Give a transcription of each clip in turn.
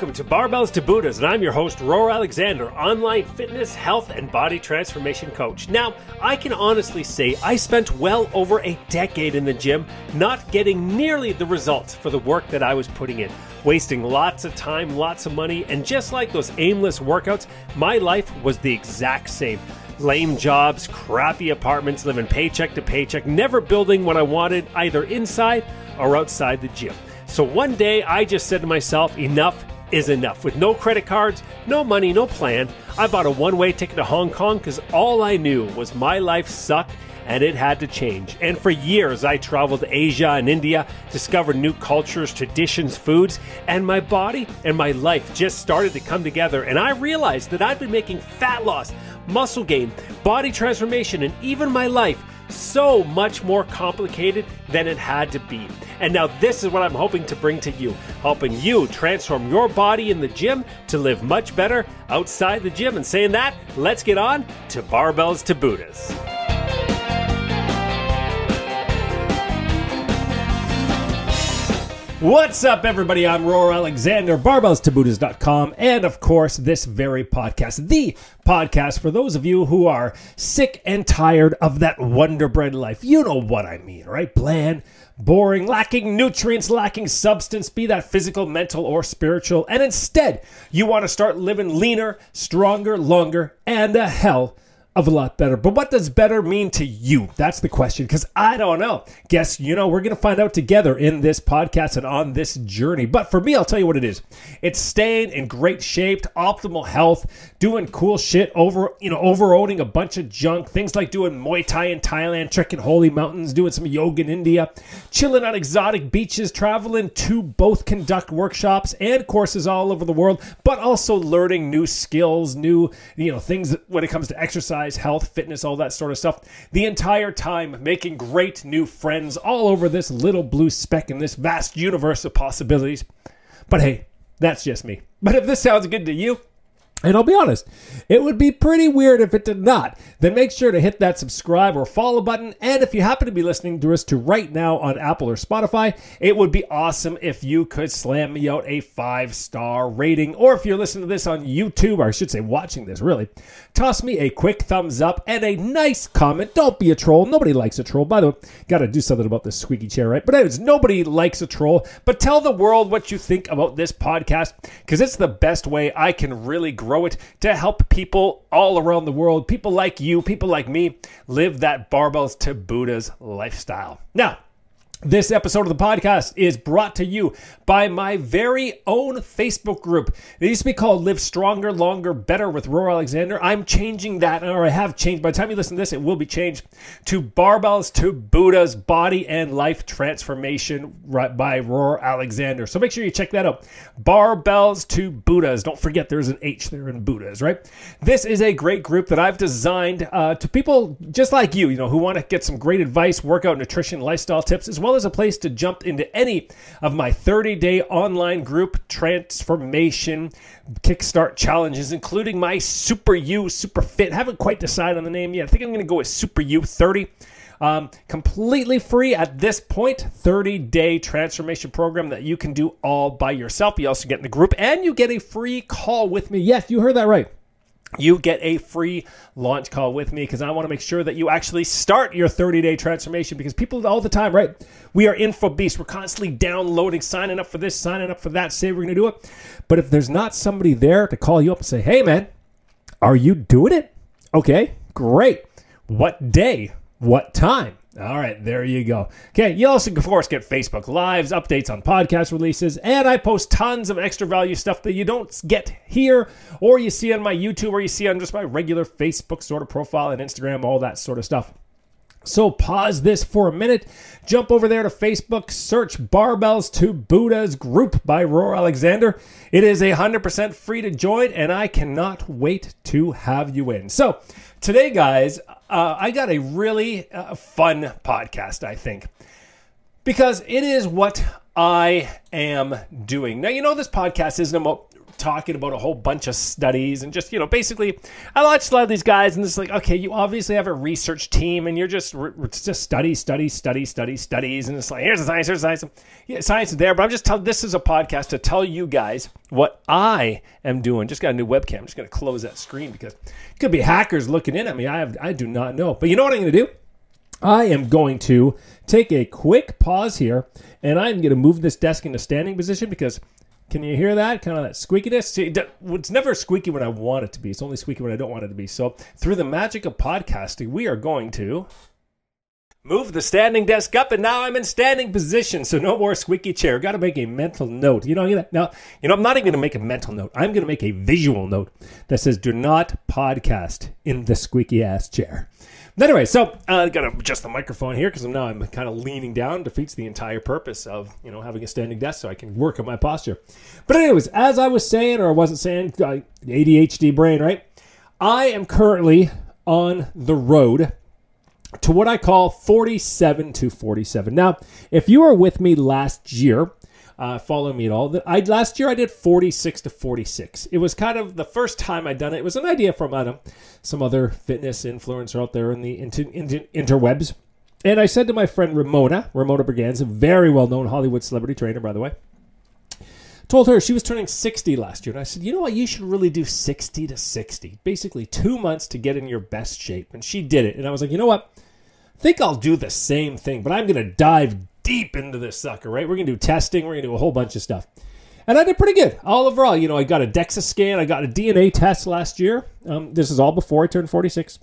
Welcome to Barbells to Buddhas, and I'm your host, Roar Alexander, online fitness, health, and body transformation coach. Now, I can honestly say I spent well over a decade in the gym not getting nearly the results for the work that I was putting in, wasting lots of time, lots of money, and just like those aimless workouts, my life was the exact same. Lame jobs, crappy apartments, living paycheck to paycheck, never building what I wanted either inside or outside the gym. So one day I just said to myself, enough is enough. With no credit cards, no money, no plan, I bought a one-way ticket to Hong Kong because all I knew was my life sucked and it had to change. And for years I traveled to Asia and India, discovered new cultures, traditions, foods, and my body and my life just started to come together. And I realized that I'd been making fat loss, muscle gain, body transformation, and even my life so much more complicated than it had to be. And now this is what I'm hoping to bring to you, helping you transform your body in the gym to live much better outside the gym. And saying that, let's get on to Barbells to Buddhas. What's up, everybody? I'm Roar Alexander, barbellstobuddhas.com, and of course, this very podcast, the podcast for those of you who are sick and tired of that Wonder Bread life. You know what I mean, right? Bland, boring, lacking nutrients, lacking substance, be that physical, mental, or spiritual. And instead, you want to start living leaner, stronger, longer, and a hell of a lot better. But what does better mean to you? That's the question, because I don't know. Guess, you know, we're going to find out together in this podcast and on this journey. But for me, I'll tell you what it is. It's staying in great shape, optimal health, doing cool shit, over-owning a bunch of junk, things like doing Muay Thai in Thailand, trekking holy mountains, doing some yoga in India, chilling on exotic beaches, traveling to both conduct workshops and courses all over the world, but also learning new skills, new, things when it comes to exercise, health, fitness, all that sort of stuff. The entire time making great new friends all over this little blue speck in this vast universe of possibilities. But hey, that's just me. But if this sounds good to you, and I'll be honest, it would be pretty weird if it did not, then make sure to hit that subscribe or follow button. And if you happen to be listening to us right now on Apple or Spotify, it would be awesome if you could slam me out a 5-star rating. Or if you're listening to this on YouTube, or I should say watching this, really, toss me a quick thumbs up and a nice comment. Don't be a troll. Nobody likes a troll. By the way, got to do something about this squeaky chair, right? But anyways, nobody likes a troll. But tell the world what you think about this podcast, because it's the best way I can really grow it to help people all around the world, people like you, people like me, live that Barbells to Buddhas lifestyle. Now, this episode of the podcast is brought to you by my very own Facebook group. It used to be called Live Stronger, Longer, Better with Roar Alexander. I'm changing that, or I have changed. By the time you listen to this, it will be changed to Barbells to Buddhas Body and Life Transformation by Roar Alexander. So make sure you check that out. Barbells to Buddhas. Don't forget there's an H there in Buddhas, right? This is a great group that I've designed to people just like you, who want to get some great advice, workout, nutrition, lifestyle tips, as well as a place to jump into any of my 30-day online group transformation kickstart challenges, including my Super You, Super Fit. Haven't quite decided on the name yet. I think I'm going to go with Super You 30. Completely free at this point, 30-day transformation program that you can do all by yourself. You also get in the group and you get a free call with me. Yes, you heard that right. You get a free launch call with me because I want to make sure that you actually start your 30-day transformation, because people all the time, right? We are info beasts. We're constantly downloading, signing up for this, signing up for that, say we're going to do it. But if there's not somebody there to call you up and say, hey, man, are you doing it? Okay, great. What day? What time? All right, there you go. Okay, you also, of course, get Facebook Lives, updates on podcast releases, and I post tons of extra value stuff that you don't get here or you see on my YouTube or you see on just my regular Facebook sort of profile and Instagram, all that sort of stuff. So pause this for a minute, jump over there to Facebook, search Barbells to Buddhas group by Roar Alexander. It is 100% free to join, and I cannot wait to have you in. So today, guys, I got a really fun podcast, I think, because it is what I am doing. Now, this podcast isn't about talking about a whole bunch of studies and just, you know, basically I watched a lot of these guys and it's like, okay, you obviously have a research team and you're just studies. And it's like, here's the science. Yeah, science is there, but I'm just telling, this is a podcast to tell you guys what I am doing. Just got a new webcam. I'm just going to close that screen because it could be hackers looking in at me. I do not know, but you know what I'm going to do? I am going to take a quick pause here, and I'm going to move this desk into standing position because, can you hear that? Kind of that squeakiness. See, it's never squeaky when I want it to be. It's only squeaky when I don't want it to be. So through the magic of podcasting, we are going to move the standing desk up, and now I'm in standing position. So no more squeaky chair. Got to make a mental note. You know, I'm not even going to make a mental note. I'm going to make a visual note that says, do not podcast in the squeaky ass chair. Anyway, so I got to adjust the microphone here because I'm kind of leaning down. Defeats the entire purpose of, you know, having a standing desk so I can work on my posture. But anyways, as I was saying, or I wasn't saying, ADHD brain, right? I am currently on the road to what I call 47 to 47. Now, if you were with me last year, following me at all, last year I did 46 to 46. It was kind of the first time I'd done it. It was an idea from some other fitness influencer out there in the interwebs. And I said to my friend Ramona Braganza, very well-known Hollywood celebrity trainer, by the way, told her she was turning 60 last year. And I said, you know what? You should really do 60 to 60, basically 2 months to get in your best shape. And she did it. And I was like, you know what? I think I'll do the same thing, but I'm going to dive deep into this sucker, right? We're going to do testing. We're going to do a whole bunch of stuff. And I did pretty good. All overall, you know, I got a DEXA scan. I got a DNA test last year. This is all before I turned 46.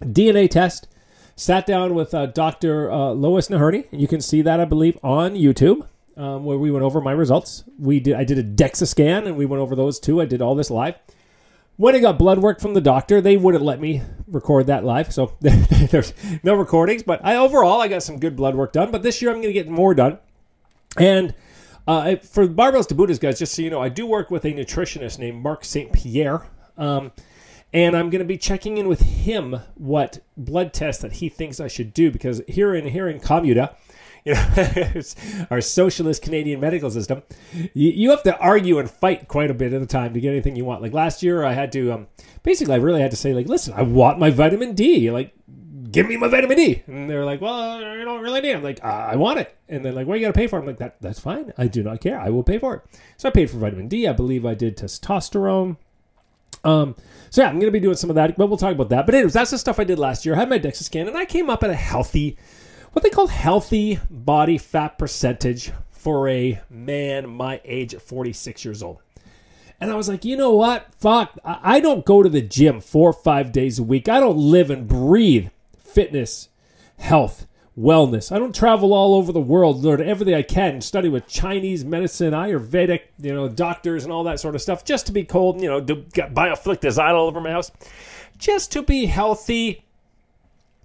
DNA test. Sat down with Dr. Lois Naherney. You can see that, I believe, on YouTube, where we went over my results. I did a DEXA scan, and we went over those too. I did all this live. When I got blood work from the doctor, they wouldn't let me record that live, so there's no recordings. But I got some good blood work done. But this year, I'm going to get more done. And for Barbells to Buddhas, guys, just so you know, I do work with a nutritionist named Mark St. Pierre, and I'm going to be checking in with him what blood tests that he thinks I should do, because here in Commuta, you know, our socialist Canadian medical system, you have to argue and fight quite a bit of the time to get anything you want. Like last year, I had to, basically, I really had to say, like, listen, I want my vitamin D. Like, give me my vitamin D. And they were like, well, you don't really need it. I'm like, I want it. And they're like, well, you got to pay for it. I'm like, that's fine. I do not care. I will pay for it. So I paid for vitamin D. I believe I did testosterone. So yeah, I'm going to be doing some of that, but we'll talk about that. But anyways, that's the stuff I did last year. I had my DEXA scan, and I came up at a healthy body fat percentage for a man my age at 46 years old. And I was like, you know what? Fuck, I don't go to the gym 4 or 5 days a week. I don't live and breathe fitness, health, wellness. I don't travel all over the world, learn everything I can, study with Chinese medicine, Ayurvedic, you know, doctors and all that sort of stuff, just to be cold, you know, got bioflick design all over my house, just to be healthy,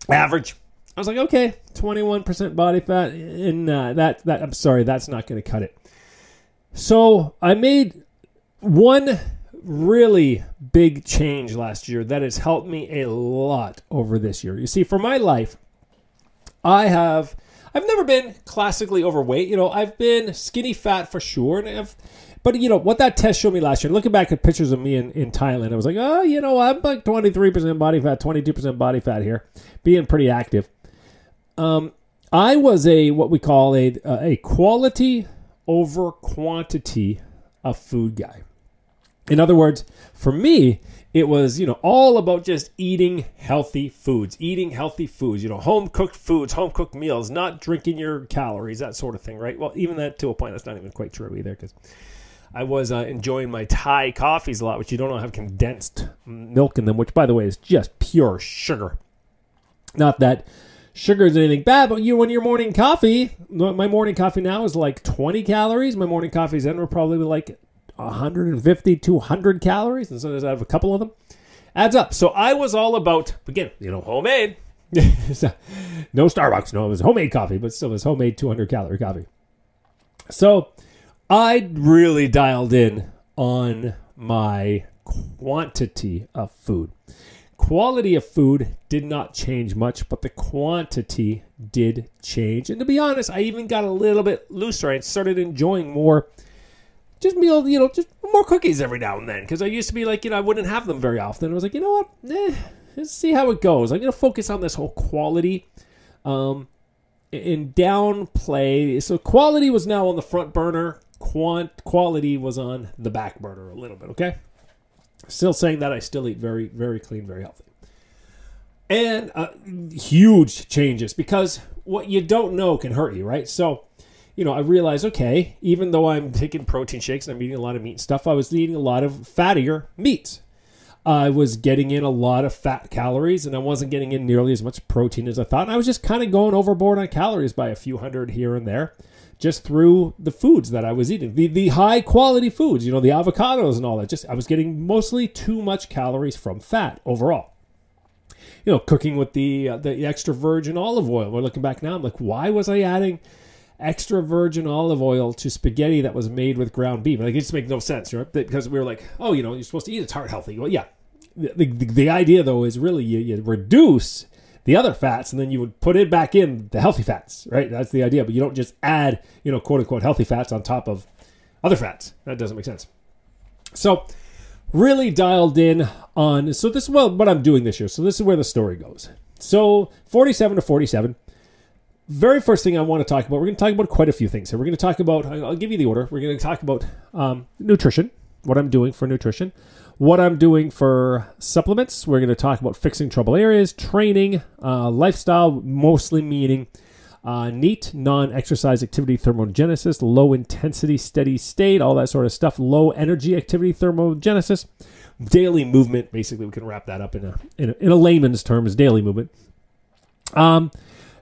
average. I was like, okay, 21% body fat, and that I'm sorry, that's not going to cut it. So I made one really big change last year that has helped me a lot over this year. You see, for my life, I've never been classically overweight. You know, I've been skinny fat for sure, and but you know what that test showed me last year, looking back at pictures of me in Thailand, I was like, oh, you know, I'm like 23% body fat, 22% body fat here, being pretty active. I was what we call a quality over quantity of food guy. In other words, for me, it was, you know, all about just eating healthy foods, you know, home cooked meals, not drinking your calories, that sort of thing, right? Well, even that to a point, that's not even quite true either, because I was enjoying my Thai coffees a lot, which you don't know have condensed milk in them, which by the way is just pure sugar. Not that sugar is anything bad, but you on your morning coffee, my morning coffee now is like 20 calories. My morning coffees then were probably like 150, 200 calories. And so I have a couple of them. Adds up. So I was all about, again, you know, homemade. No Starbucks. No, it was homemade coffee, but still it was homemade 200 calorie coffee. So I really dialed in on my quantity of food. Quality of food did not change much, but the quantity did change. And to be honest, I even got a little bit looser. I started enjoying more just meal, you know, just more cookies every now and then. Because I used to be like, you know, I wouldn't have them very often. I was like, you know what? Let's see how it goes. I'm going to focus on this whole quality and downplay. So quality was now on the front burner. Quality was on the back burner a little bit, okay? Still saying that I still eat very, very clean, very healthy. And huge changes because what you don't know can hurt you, right? So, you know, I realized, okay, even though I'm taking protein shakes and I'm eating a lot of meat and stuff, I was eating a lot of fattier meats. I was getting in a lot of fat calories and I wasn't getting in nearly as much protein as I thought. And I was just kind of going overboard on calories by a few hundred here and there just through the foods that I was eating. The high quality foods, you know, the avocados and all that. Just I was getting mostly too much calories from fat overall. You know, cooking with the extra virgin olive oil. We're looking back now, I'm like, why was I adding extra virgin olive oil to spaghetti that was made with ground beef? Like, it just makes no sense, right? Because we were like, oh, you know, you're supposed to eat, it's heart healthy. Well, yeah. The idea, though, is really you reduce the other fats and then you would put it back in the healthy fats, right? That's the idea. But you don't just add, you know, quote unquote healthy fats on top of other fats. That doesn't make sense. So really dialed in on, so this is what I'm doing this year. So this is where the story goes. So 47 to 47. Very first thing I want to talk about, we're going to talk about quite a few things. So we're going to talk about, I'll give you the order. We're going to talk about nutrition, what I'm doing for nutrition, what I'm doing for supplements. We're going to talk about fixing trouble areas, training, lifestyle, mostly meaning NEAT, non-exercise activity thermogenesis, low intensity steady state, all that sort of stuff, low energy activity thermogenesis, daily movement. Basically, we can wrap that up in a layman's terms, daily movement.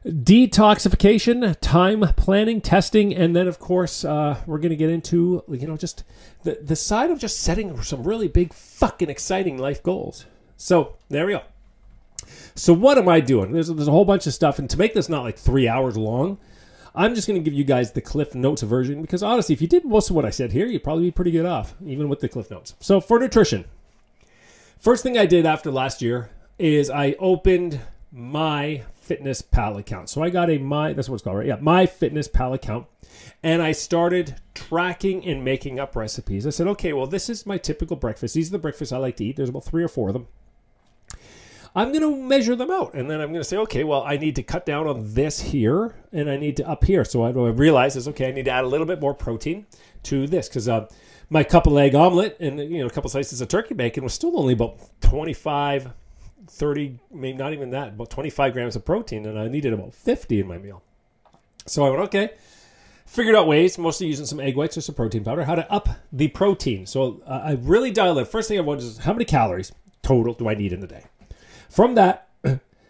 Detoxification, time planning, testing, and then, of course, we're going to get into, you know, just the side of just setting some really big fucking exciting life goals. So there we go. So what am I doing? There's a whole bunch of stuff. And to make this not like 3 hours long, I'm just going to give you guys the Cliff Notes version. Because honestly, if you did most of what I said here, you'd probably be pretty good off, even with the Cliff Notes. So for nutrition, first thing I did after last year is I opened MyFitnessPal account. So I got that's what it's called, right? Yeah, MyFitnessPal account. And I started tracking and making up recipes. I said, okay, well, this is my typical breakfast. These are the breakfasts I like to eat. There's about 3 or 4 of them. I'm going to measure them out. And then I'm going to say, okay, well, I need to cut down on this here and I need to up here. So what I realize is, okay, I need to add a little bit more protein to this because my cup of egg omelet and, you know, a couple slices of turkey bacon was still only about 25, 30, maybe not even that, about 25 grams of protein. And I needed about 50 in my meal. So I went, okay, figured out ways, mostly using some egg whites or some protein powder, how to up the protein. So I really dialed in. First thing I wanted is how many calories total do I need in the day? From that,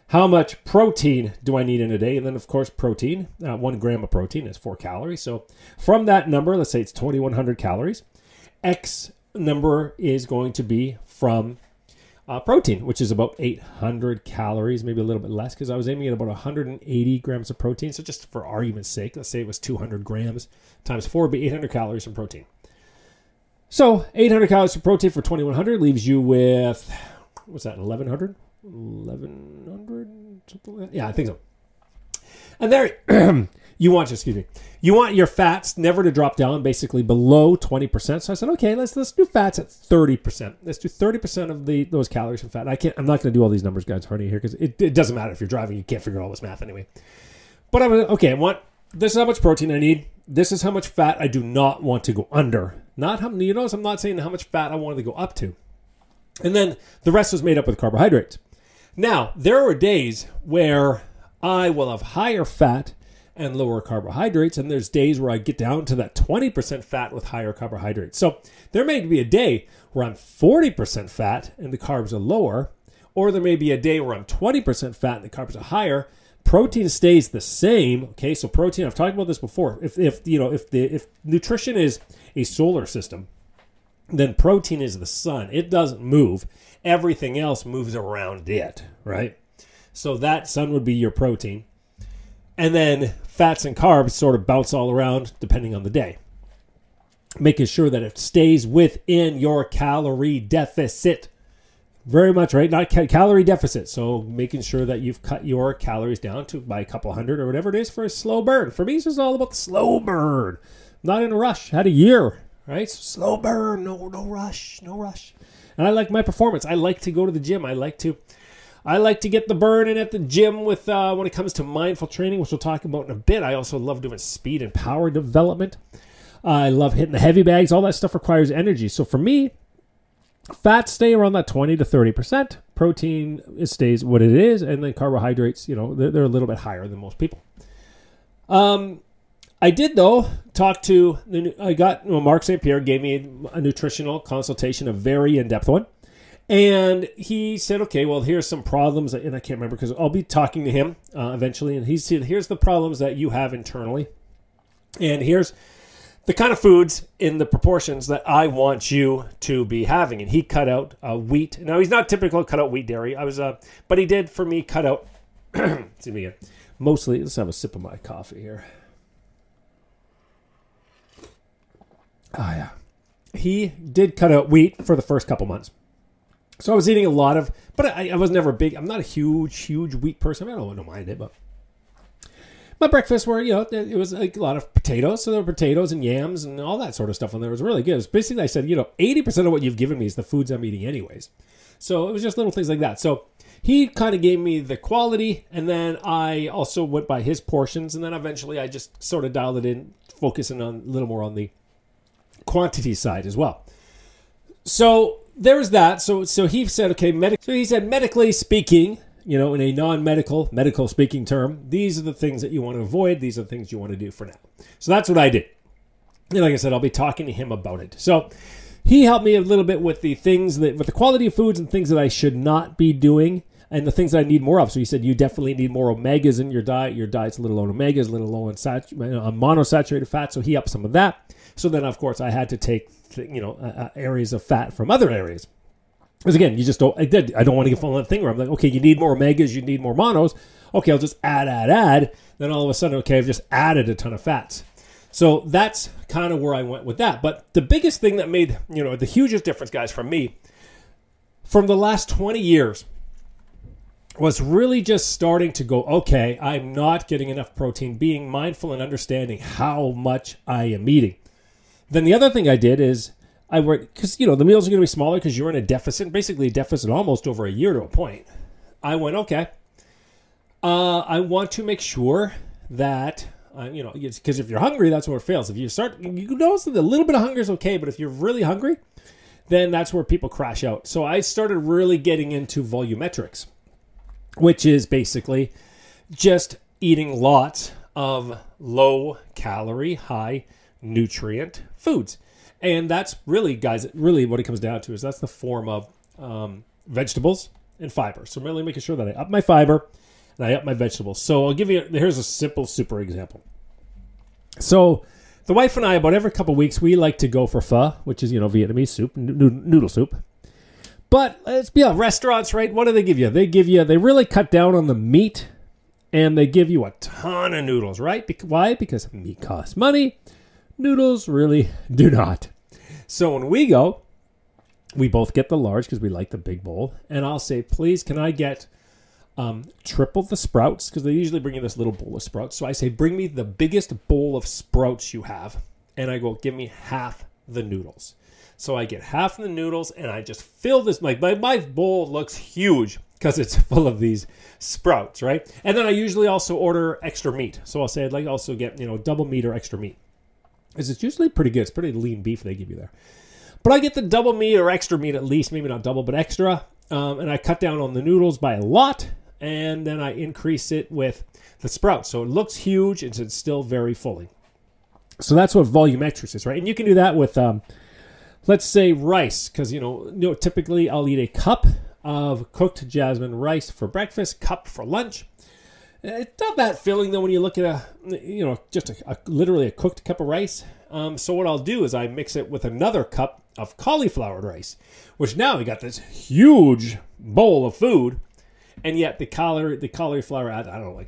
how much protein do I need in a day? And then, of course, protein. 1 gram of protein is 4 calories. So from that number, let's say it's 2,100 calories. X number is going to be from protein, which is about 800 calories, maybe a little bit less, because I was aiming at about 180 grams of protein. So just for argument's sake, let's say it was 200 grams times 4 would be 800 calories from protein. So 800 calories from protein for 2,100 leaves you with, what's that, 1,100? 1,100, something like that. Yeah, I think so. And there, you want your fats never to drop down basically below 20%. So I said, okay, let's do fats at 30%. Let's do 30% of those calories from fat. I'm not going to do all these numbers, guys, hard to hear, because it doesn't matter if you're driving, you can't figure out all this math anyway. But I'm okay. This is how much protein I need. This is how much fat I do not want to go under. Not how, you notice I'm not saying how much fat I wanted to go up to. And then the rest was made up with carbohydrates. Now, there are days where I will have higher fat and lower carbohydrates, and there's days where I get down to that 20% fat with higher carbohydrates. So there may be a day where I'm 40% fat and the carbs are lower, or there may be a day where I'm 20% fat and the carbs are higher. Protein stays the same. Okay, so protein, I've talked about this before. If nutrition is a solar system, then protein is the sun. It doesn't move. Everything else moves around it, right? So that sun would be your protein. And then fats and carbs sort of bounce all around depending on the day, making sure that it stays within your calorie deficit. Very much, right? Not calorie deficit. So making sure that you've cut your calories down to by a couple hundred or whatever it is for a slow burn. For me, this is all about the slow burn. Not in a rush. Had a year. right? So slow burn, no rush. And I like my performance. I like to go to the gym. I like to get the burn in at the gym with when it comes to mindful training, which we'll talk about in a bit. I also love doing speed and power development. I love hitting the heavy bags. All that stuff requires energy. So for me, fats stay around that 20 to 30%. Protein, it stays what it is. And then carbohydrates, you know, they're a little bit higher than most people. I did, though, talk to, Mark St. Pierre gave me a nutritional consultation, a very in-depth one. And he said, okay, well, here's some problems. And I can't remember because I'll be talking to him eventually. And he said, here's the problems that you have internally. And here's the kind of foods in the proportions that I want you to be having. And he cut out wheat. Now, he's not typical cut out wheat dairy. But he did, for me, cut out mostly. Let's have a sip of my coffee here. Oh, yeah. He did cut out wheat for the first couple months. So I was eating a lot of, but I was never big. I'm not a huge wheat person. I don't mind it, but my breakfasts were, it was like a lot of potatoes. So there were potatoes and yams and all that sort of stuff on there. It was really good. It was basically, I said, 80% of what you've given me is the foods I'm eating anyways. So it was just little things like that. So he kind of gave me the quality, and then I also went by his portions, and then eventually I just sort of dialed it in, focusing on a little more on the quantity side as well. So there's that. So he said, okay, medically speaking, in a medical speaking term, these are the things that you want to avoid. These are the things you want to do for now. So that's what I did. And like I said, I'll be talking to him about it. So he helped me a little bit with the things that, with the quality of foods and things that I should not be doing and the things that I need more of. So he said, you definitely need more omegas in your diet. Your diet's a little low on omegas, a little low on monosaturated fat. So he upped some of that. So then, of course, I had to take areas of fat from other areas. Because again, I don't want to get on that thing where I'm like, okay, you need more omegas, you need more monos. Okay, I'll just add. Then all of a sudden, okay, I've just added a ton of fats. So that's kind of where I went with that. But the biggest thing that made, the hugest difference, guys, for me, from the last 20 years, was really just starting to go, okay, I'm not getting enough protein, being mindful and understanding how much I am eating. Then the other thing I did is I worked, because, the meals are going to be smaller because you're in a deficit almost over a year to a point. I went, okay, I want to make sure that, because if you're hungry, that's where it fails. If you notice that a little bit of hunger is okay, but if you're really hungry, then that's where people crash out. So I started really getting into volumetrics, which is basically just eating lots of low calorie, high nutrient foods. And that's really, guys, what it comes down to is that's the form of vegetables and fiber. So I'm really making sure that I up my fiber and I up my vegetables. So I'll give you, here's a simple super example. So the wife and I, about every couple of weeks, we like to go for pho, which is, Vietnamese soup, noodle soup. But let's be honest, restaurants, right? What do they give you? They really cut down on the meat and they give you a ton of noodles, right? Why? Because meat costs money. Noodles really do not. So when we go, we both get the large because we like the big bowl. And I'll say, please, can I get triple the sprouts? Because they usually bring you this little bowl of sprouts. So I say, bring me the biggest bowl of sprouts you have. And I go, give me half the noodles. So I get half the noodles and I just fill this. My bowl looks huge because it's full of these sprouts, right? And then I usually also order extra meat. So I'll say I'd like to also get, double meat or extra meat. Because it's usually pretty good. It's pretty lean beef they give you there. But I get the double meat or extra meat at least. Maybe not double, but extra. And I cut down on the noodles by a lot. And then I increase it with the sprouts. So it looks huge. It's still very filling. So that's what volumetrics is, right? And you can do that with... let's say rice, because, typically I'll eat a cup of cooked jasmine rice for breakfast, cup for lunch. It's not that filling, though, when you look at literally a cooked cup of rice. So what I'll do is I mix it with another cup of cauliflower rice, which now we got this huge bowl of food. And yet the cauliflower, I don't know,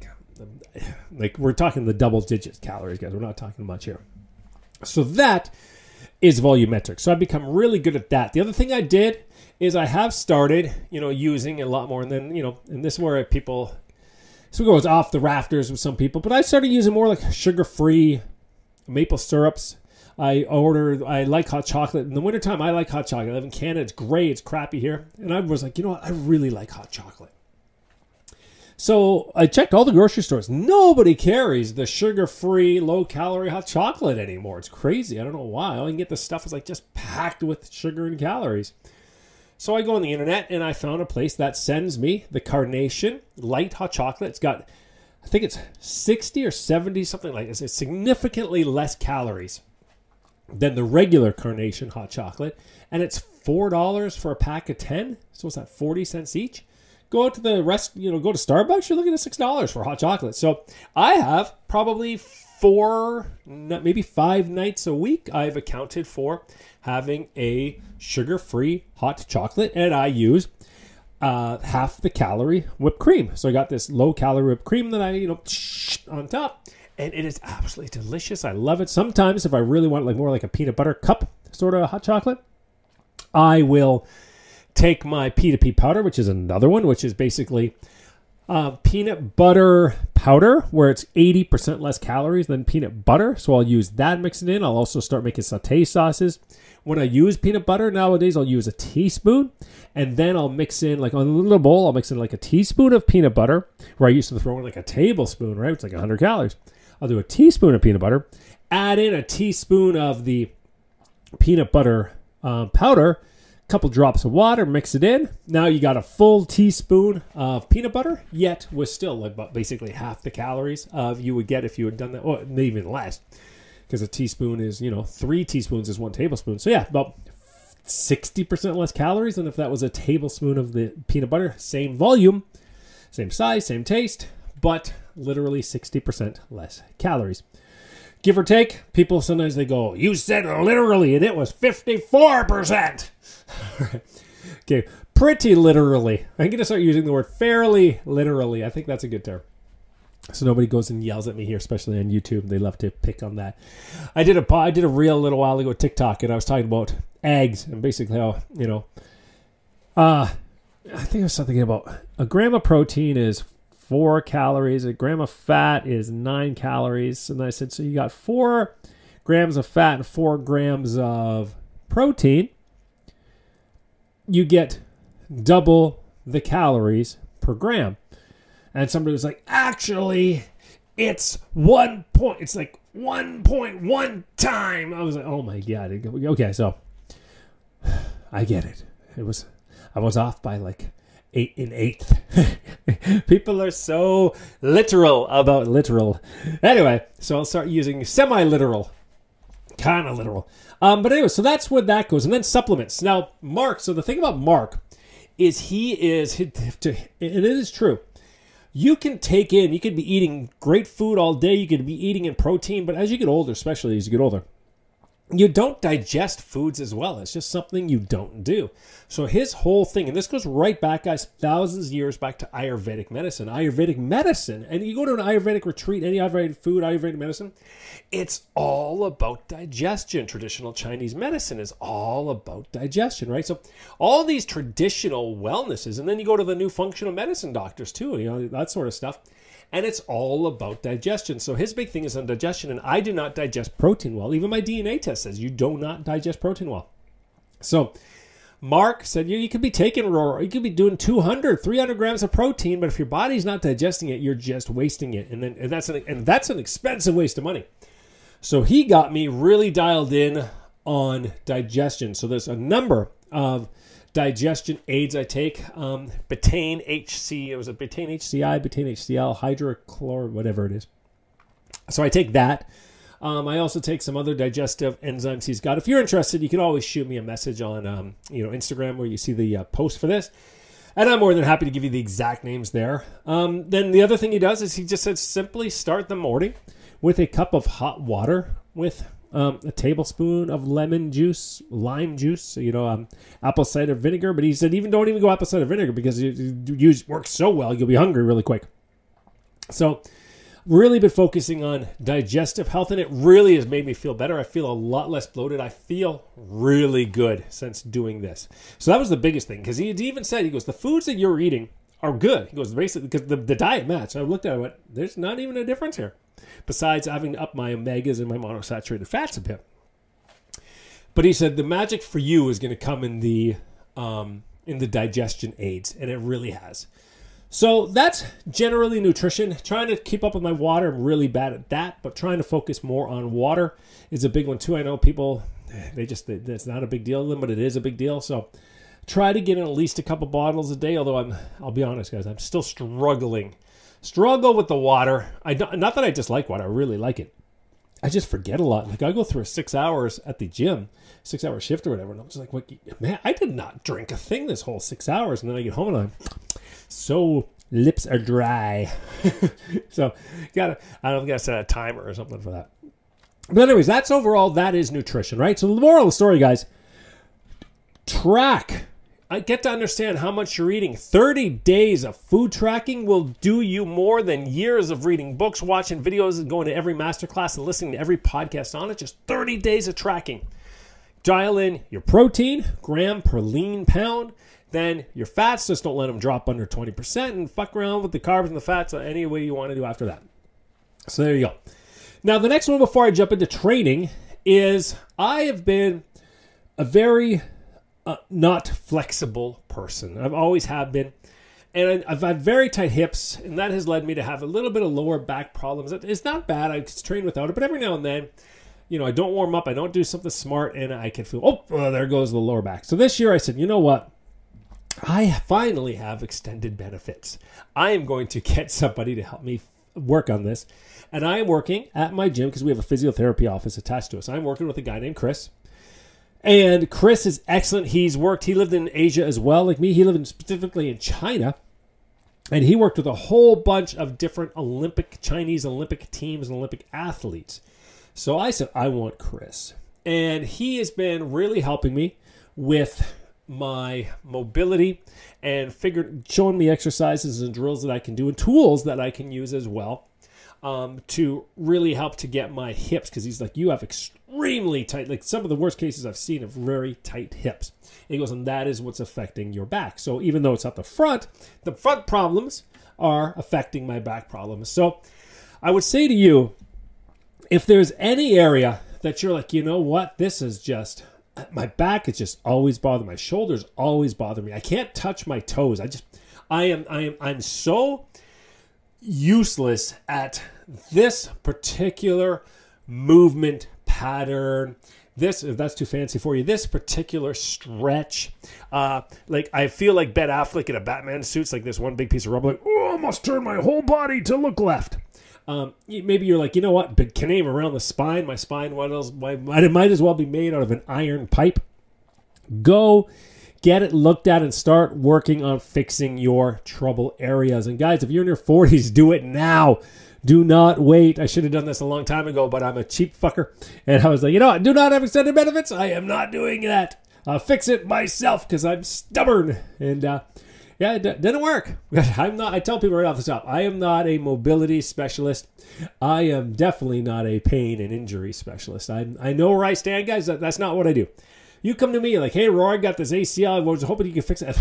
like we're talking the double digits calories, guys. We're not talking much here. So that is volumetric. So I've become really good at that. The other thing I did is I have started, using a lot more. And then, and this is where people, so it goes off the rafters with some people, but I started using more like sugar-free maple syrups. I like hot chocolate. In the wintertime, I like hot chocolate. I live in Canada. It's gray. It's crappy here. And I was like, you know what? I really like hot chocolate. So I checked all the grocery stores. Nobody carries the sugar-free, low-calorie hot chocolate anymore. It's crazy. I don't know why. All you can get, the stuff is like just packed with sugar and calories. So I go on the internet and I found a place that sends me the Carnation light hot chocolate. It's got, I think it's 60 or 70, something like this. It's significantly less calories than the regular Carnation hot chocolate. And it's $4 for a pack of 10. So what's that, 40 cents each? Go out to the rest, you know, go to Starbucks, you're looking at $6 for hot chocolate. So I have probably 4, maybe 5 nights a week I've accounted for having a sugar-free hot chocolate, and I use half the calorie whipped cream. So I got this low-calorie whipped cream that I, you know, on top, and it is absolutely delicious. I love it. Sometimes if I really want like more like a peanut butter cup sort of hot chocolate, I will take my P2P powder, which is another one, which is basically peanut butter powder, where it's 80% less calories than peanut butter. So I'll use that, mix it in. I'll also start making saute sauces. When I use peanut butter nowadays, I'll use a teaspoon, and then I'll mix in, like on a little bowl, I'll mix in like a teaspoon of peanut butter, where I used to throw in like a tablespoon, right? It's like 100 calories. I'll do a teaspoon of peanut butter, add in a teaspoon of the peanut butter powder, couple drops of water, mix it in. Now you got a full teaspoon of peanut butter, yet with still like basically half the calories of you would get if you had done that, or maybe even less, because a teaspoon is, you know, 3 teaspoons is 1 tablespoon. So yeah, about 60% less calories than if that was a tablespoon of the peanut butter. Same volume, same size, same taste, but literally 60% less calories. Give or take, people sometimes they go, you said literally, and it was 54%. Okay, pretty literally. I'm going to start using the word fairly literally. I think that's a good term. So nobody goes and yells at me here, especially on YouTube. They love to pick on that. I did a reel a little while ago with TikTok, and I was talking about eggs and basically how, you know, I think I was something about a gram of protein is 4 calories, a gram of fat is 9 calories. And I said, so you got 4 grams of fat and 4 grams of protein. You get double the calories per gram. And somebody was like, actually, it's it's like 1.1 time. I was like, oh my God. Okay, so I get it. I was off by like 1/8. People are so literal about literal. Anyway, so I'll start using semi-literal, kind of literal. But anyway, so that's where that goes. And then supplements. Now, Mark, so the thing about Mark is it is true. You could be eating great food all day. You could be eating in protein. But as you get older, especially as you get older, you don't digest foods as well. It's just something you don't do. So his whole thing, and this goes right back, guys, thousands of years back to Ayurvedic medicine. Ayurvedic medicine, and you go to an Ayurvedic retreat, any Ayurvedic food, Ayurvedic medicine, it's all about digestion. Traditional Chinese medicine is all about digestion, right? So all these traditional wellnesses, and then you go to the new functional medicine doctors too, you know, that sort of stuff. And it's all about digestion. So his big thing is on digestion, and I do not digest protein well. Even my DNA test says you do not digest protein well. So Mark said you could be taking Roar, you could be doing 200, 300 grams of protein, but if your body's not digesting it, you're just wasting it. And that's an expensive waste of money. So he got me really dialed in on digestion. So there's a number of digestion aids I take. Betaine HC, it was a Betaine HCI, Betaine HCL, hydrochlor, whatever it is. So I take that. I also take some other digestive enzymes he's got. If you're interested, you can always shoot me a message on Instagram, where you see the post for this. And I'm more than happy to give you the exact names there. Then the other thing he does is he just said simply start the morning with a cup of hot water with a tablespoon of lemon juice, lime juice, apple cider vinegar. But he said don't even go apple cider vinegar, because you work so well, you'll be hungry really quick. So really been focusing on digestive health, and it really has made me feel better. I feel a lot less bloated. I feel really good since doing this. So that was the biggest thing, because he even said, he goes, the foods that you're eating are good. He goes, basically, because the diet match. I looked at it and went, there's not even a difference here. Besides having to up my omegas and my monounsaturated fats a bit. But he said the magic for you is going to come in the digestion aids, and it really has. So that's generally nutrition. Trying to keep up with my water, I'm really bad at that, but trying to focus more on water is a big one too. I know people, it's not a big deal to them, but it is a big deal. So try to get in at least a couple bottles a day, although I'll be honest, guys, I'm still struggle with the water. Not that I dislike water, I really like it. I just forget a lot. Like I go through 6 hours at the gym, 6 hour shift or whatever, and I'm just like, what, man, I did not drink a thing this whole 6 hours. And then I get home and I'm so lips are dry. So I don't think I set a timer or something for that. But anyways, that's overall, that is nutrition, right? So the moral of the story, guys, track. I get to understand how much you're eating. 30 days of food tracking will do you more than years of reading books, watching videos, and going to every masterclass and listening to every podcast on it. Just 30 days of tracking. Dial in your protein, gram per lean pound. Then your fats, just don't let them drop under 20%. And fuck around with the carbs and the fats any way you want to do after that. So there you go. Now, the next one before I jump into training is I have been a very... not flexible person. I've always have been. And I've had very tight hips, and that has led me to have a little bit of lower back problems. It's not bad. I train without it, but every now and then, you know, I don't warm up. I don't do something smart, and I can feel, there goes the lower back. So this year I said, you know what? I finally have extended benefits. I am going to get somebody to help me work on this. And I am working at my gym because we have a physiotherapy office attached to us. I'm working with a guy named Chris. And Chris is excellent. He lived in Asia as well, like me. He lived specifically in China. And he worked with a whole bunch of different Chinese Olympic teams and Olympic athletes. So I said, I want Chris. And he has been really helping me with my mobility and showing me exercises and drills that I can do and tools that I can use as well. To really help to get my hips, because he's like, you have extremely tight, like some of the worst cases I've seen of very tight hips. And he goes, and that is what's affecting your back. So even though it's not the front problems are affecting my back problems. So I would say to you, if there's any area that you're like, you know what, this is just, my back is just always bothering me. My shoulders always bother me. I can't touch my toes. I'm so useless at this particular movement pattern. This, if that's too fancy for you, this particular stretch. Like I feel like Ben Affleck in a Batman suit. It's like this one big piece of rubber. Like, oh, I must turn my whole body to look left. Maybe you're like, you know what? But can I aim around the spine? My spine, what else? It might as well be made out of an iron pipe. Go. Get it looked at and start working on fixing your trouble areas. And guys, if you're in your 40s, do it now. Do not wait. I should have done this a long time ago, but I'm a cheap fucker. And I was like, you know what? I do not have extended benefits. I am not doing that. I'll fix it myself because I'm stubborn. And yeah, it didn't work. I tell people right off the top, I am not a mobility specialist. I am definitely not a pain and injury specialist. I know where I stand, guys. That's not what I do. You come to me like, hey, Roar, I got this ACL. I was hoping you could fix it.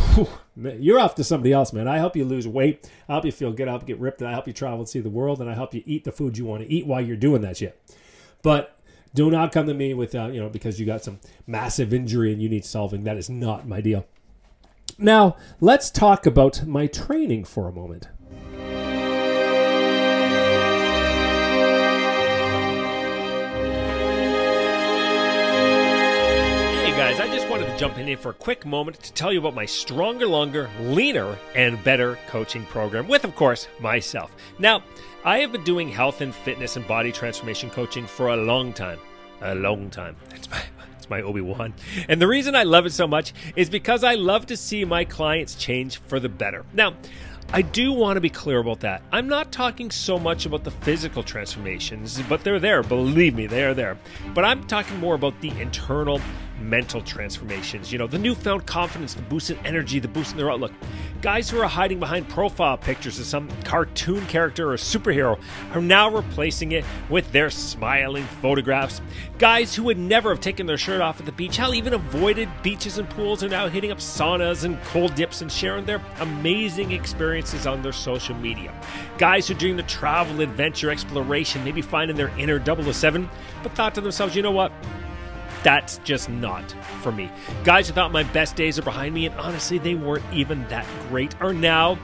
You're off to somebody else, man. I help you lose weight. I help you feel good. I help you get ripped. I help you travel and see the world. And I help you eat the food you want to eat while you're doing that shit. But do not come to me with, because you got some massive injury and you need solving. That is not my deal. Now, let's talk about my training for a moment. Guys, I just wanted to jump in here for a quick moment to tell you about my stronger, longer, leaner, and better coaching program with, of course, myself. Now, I have been doing health and fitness and body transformation coaching for a long time. It's my Obi-Wan. And the reason I love it so much is because I love to see my clients change for the better. Now, I do want to be clear about that. I'm not talking so much about the physical transformations, but they're there. Believe me, they are there. But I'm talking more about the internal mental transformations. You know, the newfound confidence, the boost in energy, the boost in their outlook. Guys who are hiding behind profile pictures of some cartoon character or superhero are now replacing it with their smiling photographs. Guys who would never have taken their shirt off at the beach, hell, even avoided beaches and pools, are now hitting up saunas and cold dips and sharing their amazing experiences on their social media. Guys who dream of travel, adventure, exploration, maybe finding their inner 007, but thought to themselves, you know what? That's just not for me. Guys who thought my best days are behind me, and honestly, they weren't even that great, are now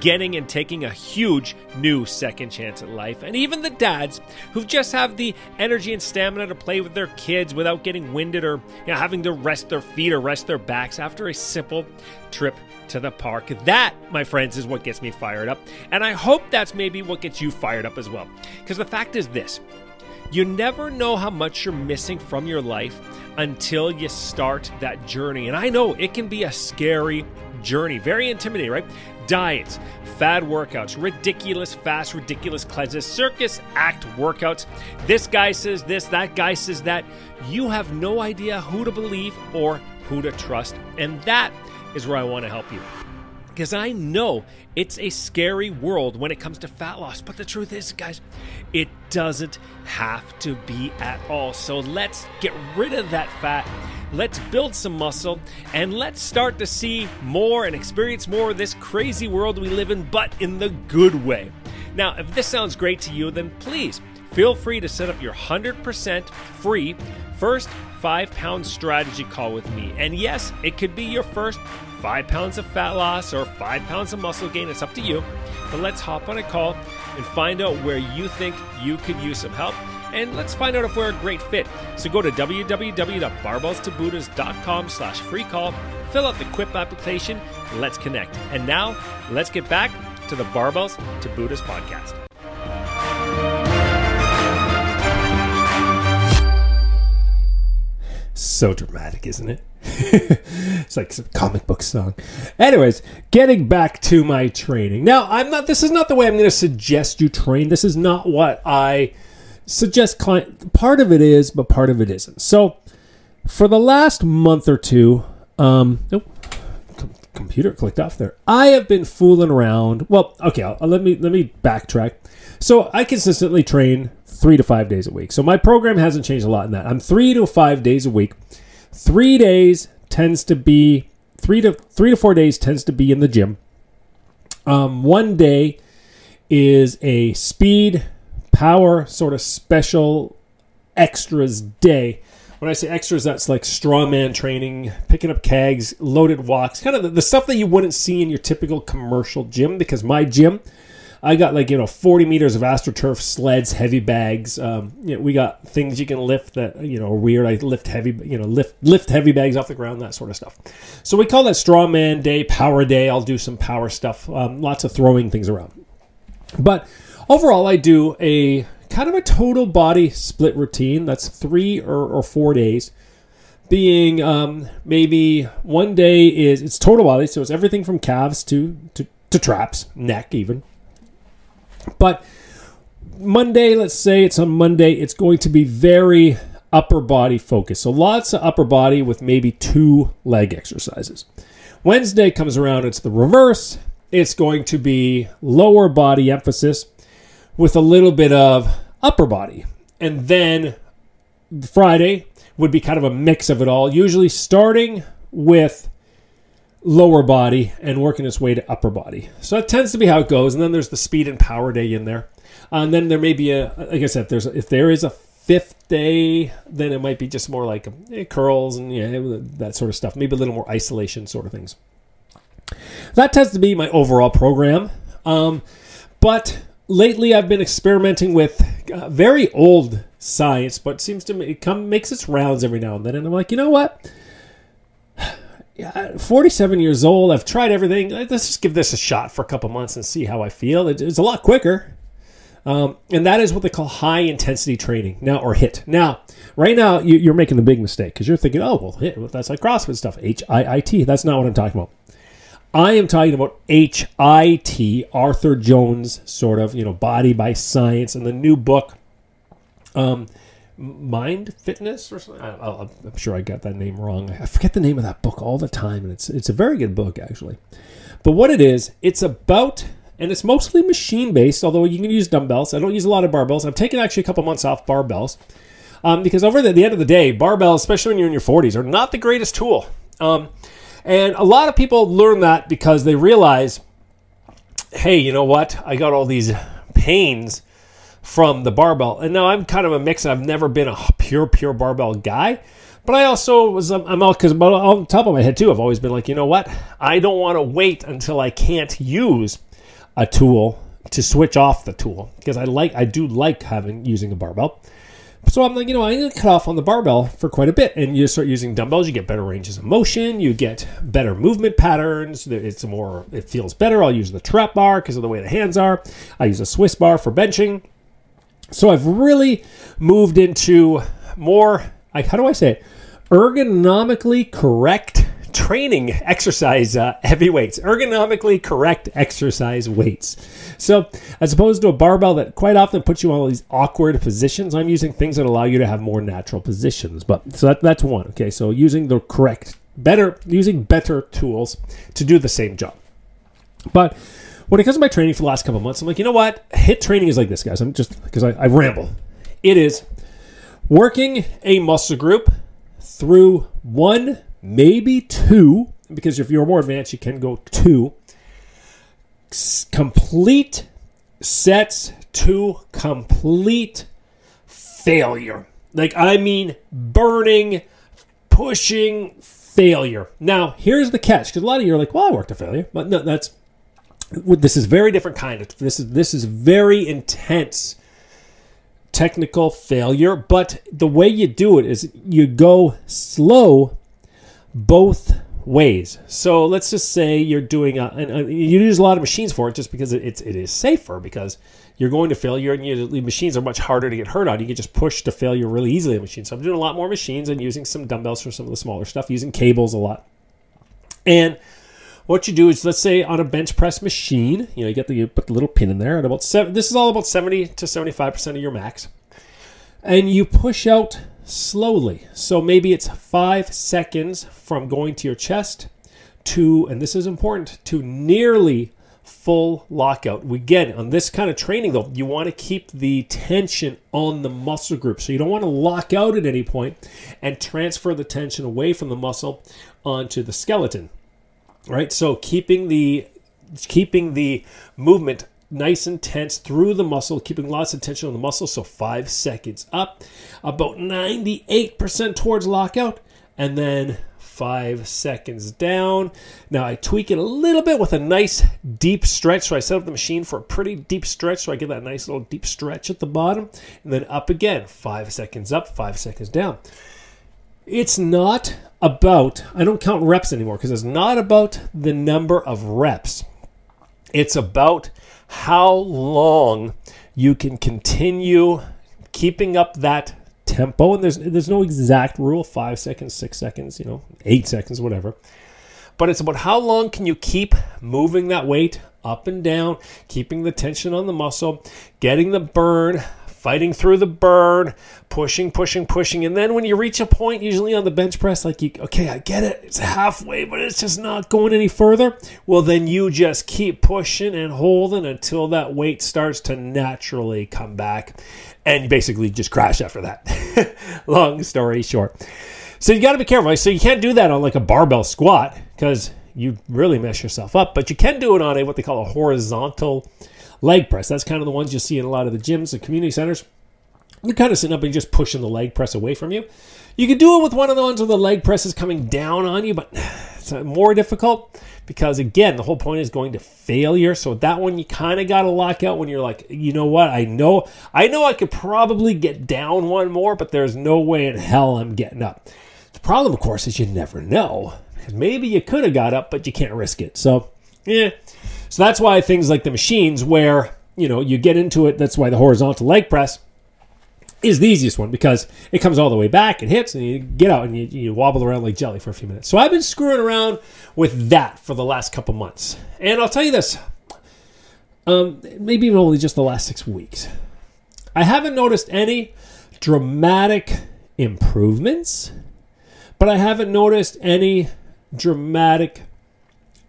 getting and taking a huge new second chance at life. And even the dads who just have the energy and stamina to play with their kids without getting winded or having to rest their feet or rest their backs after a simple trip to the park. That, my friends, is what gets me fired up. And I hope that's maybe what gets you fired up as well. Because the fact is this. You never know how much you're missing from your life until you start that journey. And I know it can be a scary journey, very intimidating, right? Diets, fad workouts, ridiculous fasts, ridiculous cleanses, circus act workouts. This guy says this, that guy says that. You have no idea who to believe or who to trust. And that is where I want to help you. Because I know it's a scary world when it comes to fat loss. But the truth is, guys, it doesn't have to be at all. So let's get rid of that fat. Let's build some muscle. And let's start to see more and experience more of this crazy world we live in, but in the good way. Now, if this sounds great to you, then please feel free to set up your 100% free first 5-pound strategy call with me. And yes, it could be your first 5 pounds of fat loss or 5 pounds of muscle gain. It's up to you. But let's hop on a call and find out where you think you could use some help. And let's find out if we're a great fit. So go to www.barbellstobuddhas.com/free call. Fill out the Quip application. Let's connect. And now let's get back to the Barbells to Buddhas podcast. So dramatic, isn't it? It's like some comic book song. Anyways, getting back to my training. Now, this is not the way I'm going to suggest you train. This is not what I suggest client. Part of it is, but part of it isn't. So for the last month or two, computer clicked off there. I have been fooling around. Well, okay, let me backtrack. So I consistently train 3 to 5 days a week. So my program hasn't changed a lot in that. I'm 3 to 5 days a week. 3 to 4 days tends to be in the gym. 1 day is a speed, power, sort of special extras day. When I say extras, that's like strongman training, picking up kegs, loaded walks, kind of the stuff that you wouldn't see in your typical commercial gym, because my gym, I got 40 meters of AstroTurf, sleds, heavy bags. We got things you can lift that, are weird. I lift heavy, lift heavy bags off the ground, that sort of stuff. So we call that strongman day, power day. I'll do some power stuff, lots of throwing things around. But overall, I do a kind of a total body split routine. That's 3 or 4 days. Being maybe 1 day it's total body. So it's everything from calves to traps, neck even. But Monday, let's say it's on Monday, it's going to be very upper body focused. So lots of upper body with maybe 2 leg exercises. Wednesday comes around, it's the reverse. It's going to be lower body emphasis with a little bit of upper body. And then Friday would be kind of a mix of it all, usually starting with lower body and working its way to upper body. So that tends to be how it goes. And then there's the speed and power day in there. And then there may be if there is a 5th day, then it might be just more like curls and that sort of stuff. Maybe a little more isolation sort of things. That tends to be my overall program. But lately I've been experimenting with very old science, but seems to me makes its rounds every now and then. And I'm like, you know what? Yeah, 47 years old. I've tried everything. Let's just give this a shot for a couple months and see how I feel. It's a lot quicker. And that is what they call high intensity training now, or HIIT. Now, right now, you're making the big mistake because you're thinking, oh, well, HIIT, that's like CrossFit stuff, HIIT. That's not what I'm talking about. I am talking about HIT, Arthur Jones sort of, Body by Science, and the new book, Mind Fitness or something. I'm sure I got that name wrong. I forget the name of that book all the time, and it's a very good book actually. But what it is, it's about, and it's mostly machine based, although you can use dumbbells. I don't use a lot of barbells. I've taken actually a couple months off barbells because over the end of the day, barbells, especially when you're in your 40s, are not the greatest tool. And a lot of people learn that because they realize, hey, you know what? I got all these pains from the barbell. And now I'm kind of a mix. I've never been a pure barbell guy, But I also was, I'm all, because on the top of my head too, I've always been like, you know what? I don't want to wait until I can't use a tool to switch off the tool, because I do like using a barbell. So I'm like, you know, I'm going to cut off on the barbell for quite a bit. And you start using dumbbells, you get better ranges of motion, you get better movement patterns. It feels better. I'll use the trap bar because of the way the hands are. I use a Swiss bar for benching. So I've really moved into more, how do I say it? Ergonomically correct training exercise heavy weights. Ergonomically correct exercise weights. So as opposed to a barbell that quite often puts you in all these awkward positions, I'm using things that allow you to have more natural positions. But so that's one. Okay, so using better tools to do the same job. But when it comes to my training for the last couple of months, I'm like, you know what? HIIT training is like this, guys. I'm just, because I ramble. It is working a muscle group through one, maybe two, because if you're more advanced, you can go two complete sets to complete failure. Like, I mean, burning, pushing failure. Now, here's the catch, because a lot of you are like, well, I worked a failure. But no, this is very different kind of, this is very intense technical failure. But the way you do it is you go slow both ways. So let's just say you're doing you use a lot of machines for it, just because it is safer, because you're going to failure, and the machines are much harder to get hurt on. You can just push to failure really easily in machines. So I'm doing a lot more machines and using some dumbbells for some of the smaller stuff, using cables a lot. And what you do is, let's say on a bench press machine, you know, you put the little pin in there at about this is all about 70 to 75% of your max, and you push out slowly. So maybe it's 5 seconds from going to your chest to, and this is important, to nearly full lockout. Again, on this kind of training though, you want to keep the tension on the muscle group. So you don't want to lock out at any point and transfer the tension away from the muscle onto the skeleton, right? So keeping the movement nice and tense through the muscle, keeping lots of tension on the muscle. So 5 seconds up, about 98% towards lockout, and then 5 seconds down. Now I tweak it a little bit with a nice deep stretch. So I set up the machine for a pretty deep stretch. So I get that nice little deep stretch at the bottom, and then up again, 5 seconds up, 5 seconds down. It's not about, I don't count reps anymore, because it's not about the number of reps. It's about how long you can continue keeping up that tempo. And there's no exact rule, 5 seconds, 6 seconds, you know, 8 seconds, whatever. But it's about how long can you keep moving that weight up and down, keeping the tension on the muscle, getting the burn, fighting through the burn, pushing. And then when you reach a point, usually on the bench press, like, I get it. It's halfway, but it's just not going any further. Well, then you just keep pushing and holding until that weight starts to naturally come back, and you basically just crash after that. Long story short. So you got to be careful. So you can't do that on like a barbell squat, because you really mess yourself up. But you can do it on what they call a horizontal leg press. That's kind of the ones you see in a lot of the gyms and community centers. You're kind of sitting up and just pushing the leg press away from you. You could do it with one of the ones where the leg press is coming down on you, but it's more difficult, because again, the whole point is going to failure. So that one, you kind of got to lock out when you're like, you know what? I know I could probably get down one more, but there's no way in hell I'm getting up. The problem, of course, is you never know, because maybe you could have got up, but you can't risk it. So yeah. So that's why things like the machines, where, you know, you get into it, that's why the horizontal leg press is the easiest one, because it comes all the way back, it hits, and you get out and you wobble around like jelly for a few minutes. So I've been screwing around with that for the last couple months. And I'll tell you this, maybe even only just the last 6 weeks, I haven't noticed any dramatic improvements, but I haven't noticed any dramatic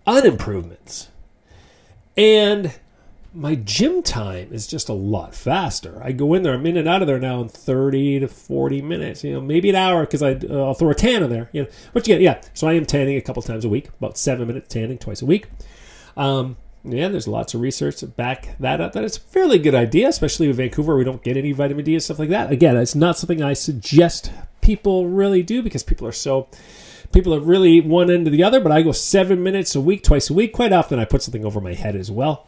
unimprovements. And my gym time is just a lot faster. I go in there, I'm in and out of there now in 30 to 40 minutes, you know, maybe an hour, because I'll throw a tan in there. You know, what you get? Yeah, so I am tanning a couple times a week, about 7 minutes tanning twice a week. Yeah, there's lots of research to back that up. That is a fairly good idea, especially with Vancouver. We don't get any vitamin D and stuff like that. Again, it's not something I suggest people really do, because people are really one end to the other, but I go 7 minutes a week, twice a week. Quite often I put something over my head as well.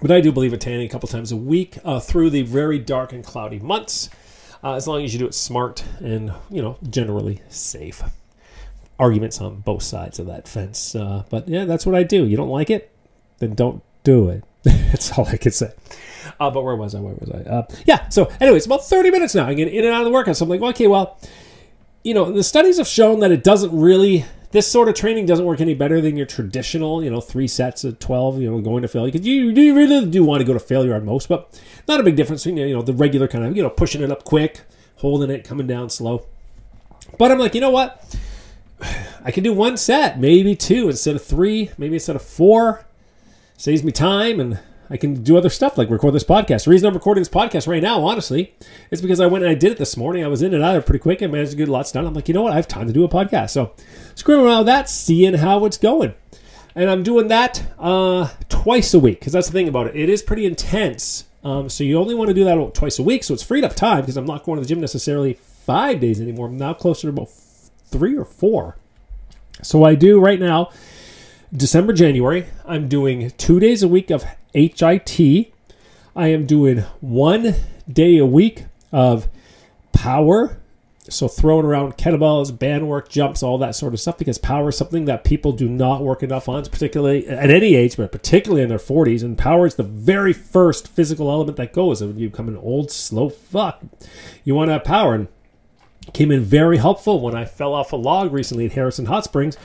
But I do believe in tanning a couple times a week through the very dark and cloudy months, as long as you do it smart and, you know, generally safe. Arguments on both sides of that fence. But yeah, that's what I do. You don't like it? Then don't do it. That's all I could say. But where was I? Yeah, so anyway, it's about 30 minutes now. I get in and out of the workout. So I'm like, well, okay, well, you know, the studies have shown that it doesn't really, this sort of training doesn't work any better than your traditional, you know, 3 sets of 12, you know, going to failure. Because you really do want to go to failure on most, but not a big difference between, you know, the regular kind of, you know, pushing it up quick, holding it, coming down slow. But I'm like, you know what? I can do 1 set, maybe 2 instead of 3, maybe instead of 4. Saves me time, and I can do other stuff like record this podcast. The reason I'm recording this podcast right now, honestly, is because I went and I did it this morning. I was in and out of it pretty quick. I managed to get lots done. I'm like, you know what? I have time to do a podcast. So screwing around with that, seeing how it's going. And I'm doing that twice a week, because that's the thing about it. It is pretty intense. So you only want to do that twice a week. So it's freed up time, because I'm not going to the gym necessarily 5 days anymore. I'm now closer to about 3 or 4. So I do right now, December, January, I'm doing 2 days a week of HIIT. I am doing 1 day a week of power. So throwing around kettlebells, band work, jumps, all that sort of stuff, because power is something that people do not work enough on, particularly at any age, but particularly in their 40s. And power is the very first physical element that goes. If you become an old, slow fuck, you want to have power. And came in very helpful when I fell off a log recently at Harrison Hot Springs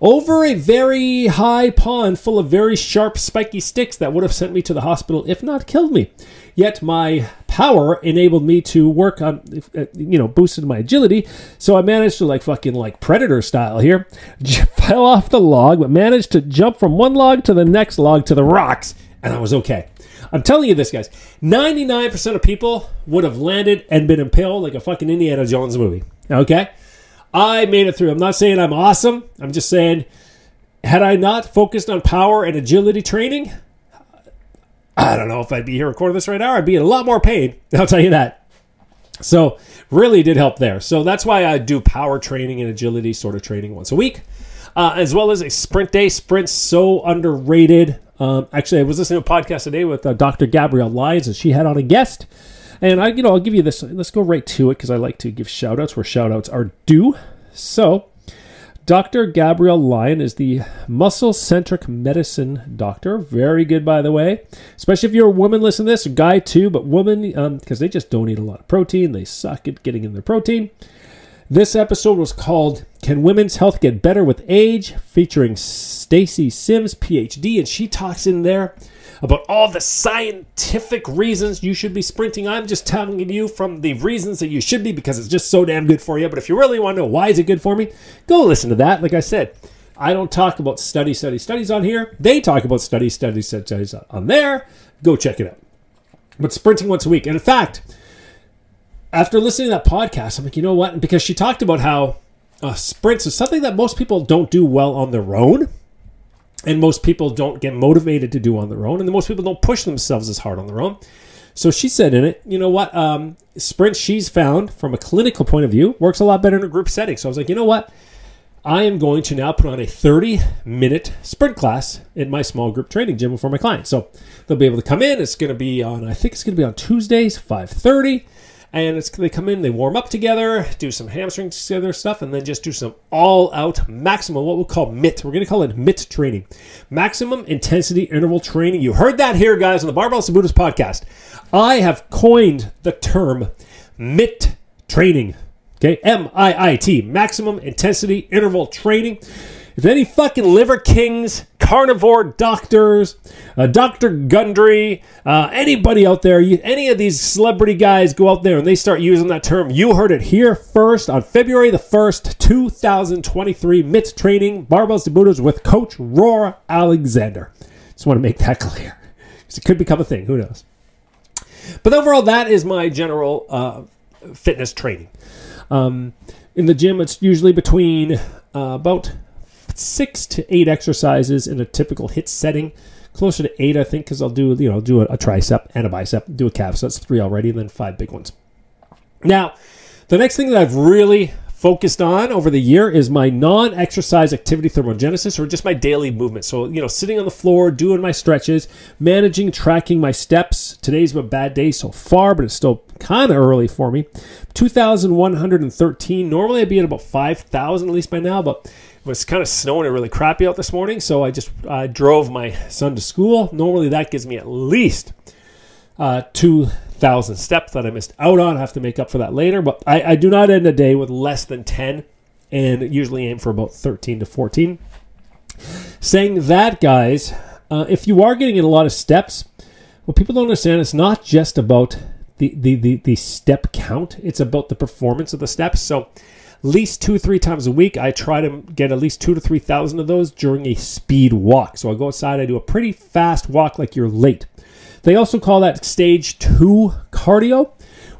over a very high pond full of very sharp, spiky sticks that would have sent me to the hospital if not killed me. Yet my power enabled me to work on, you know, boosted my agility. So I managed to, like fucking like Predator style here, fell off the log, but managed to jump from one log to the next log to the rocks, and I was okay. I'm telling you this, guys, 99% of people would have landed and been impaled like a fucking Indiana Jones movie, okay? I made it through. I'm not saying I'm awesome. I'm just saying, had I not focused on power and agility training, I don't know if I'd be here recording this right now. I'd be in a lot more pain, I'll tell you that. So really did help there. So that's why I do power training and agility sort of training once a week, as well as a sprint day. Sprints, so underrated. Actually, I was listening to a podcast today with Dr. Gabrielle Lyon, and she had on a guest. And I, you know, I'll give you this. Let's go right to it, because I like to give shout-outs where shout-outs are due. So Dr. Gabrielle Lyon is the muscle-centric medicine doctor. Very good, by the way. Especially if you're a woman listening to this, a guy too, but woman, because they just don't eat a lot of protein. They suck at getting in their protein. This episode was called Can Women's Health Get Better with Age? Featuring Stacy Sims, PhD, and she talks in there about all the scientific reasons you should be sprinting. I'm just telling you from the reasons that you should be, because it's just so damn good for you. But if you really want to know why is it good for me, go listen to that. Like I said, I don't talk about studies on here. They talk about studies on there. Go check it out. But sprinting once a week. And in fact, after listening to that podcast, I'm like, you know what? Because she talked about how sprints is something that most people don't do well on their own, and most people don't get motivated to do on their own, and most people don't push themselves as hard on their own. So she said in it, you know what? Sprints, she's found, from a clinical point of view, works a lot better in a group setting. So I was like, you know what? I am going to now put on a 30-minute sprint class in my small group training gym for my clients. So they'll be able to come in. It's going to be on, I think it's going to be on Tuesdays, 5:30. And they come in, they warm up together, do some hamstring together stuff, and then just do some all-out maximum, what we'll call MIT. We're going to call it MIT training. Maximum Intensity Interval Training. You heard that here, guys, on the Barbells to Buddhas podcast. I have coined the term MIT training. Okay, M-I-I-T, Maximum Intensity Interval Training. If any fucking liver kings, carnivore doctors, Dr. Gundry, anybody out there, any of these celebrity guys go out there and they start using that term, you heard it here first on February the 1st, 2023, MIT Training, Barbells to Buddhas with Coach Roar Alexander. Just want to make that clear, because it could become a thing. Who knows? But overall, that is my general fitness training. In the gym, it's usually between about 6 to 8 exercises in a typical HIIT setting, closer to 8, I think, because I'll do, you know, do a tricep and a bicep, do a calf, so that's 3 already, and then 5 big ones. Now, The next thing that I've really focused on over the year is my non-exercise activity thermogenesis, or just my daily movement. So, you know, sitting on the floor, doing my stretches, managing, tracking my steps. Today's a bad day so far, but it's still kind of early for me. 2,113. Normally I'd be at about 5,000 at least by now, but it was kind of snowing and really crappy out this morning. So I just drove my son to school. Normally that gives me at least 2,000 steps that I missed out on. I have to make up for that later, but I do not end a day with less than 10 and usually aim for about 13 to 14. Saying that, guys, if you are getting in a lot of steps, what people don't understand, it's not just about the step count, it's about the performance of the steps. So at least 2 to 3 times a week, I try to get at least 2,000 to 3,000 of those during a speed walk. So I'll go outside, I do a pretty fast walk like you're late. They also call that stage 2 cardio,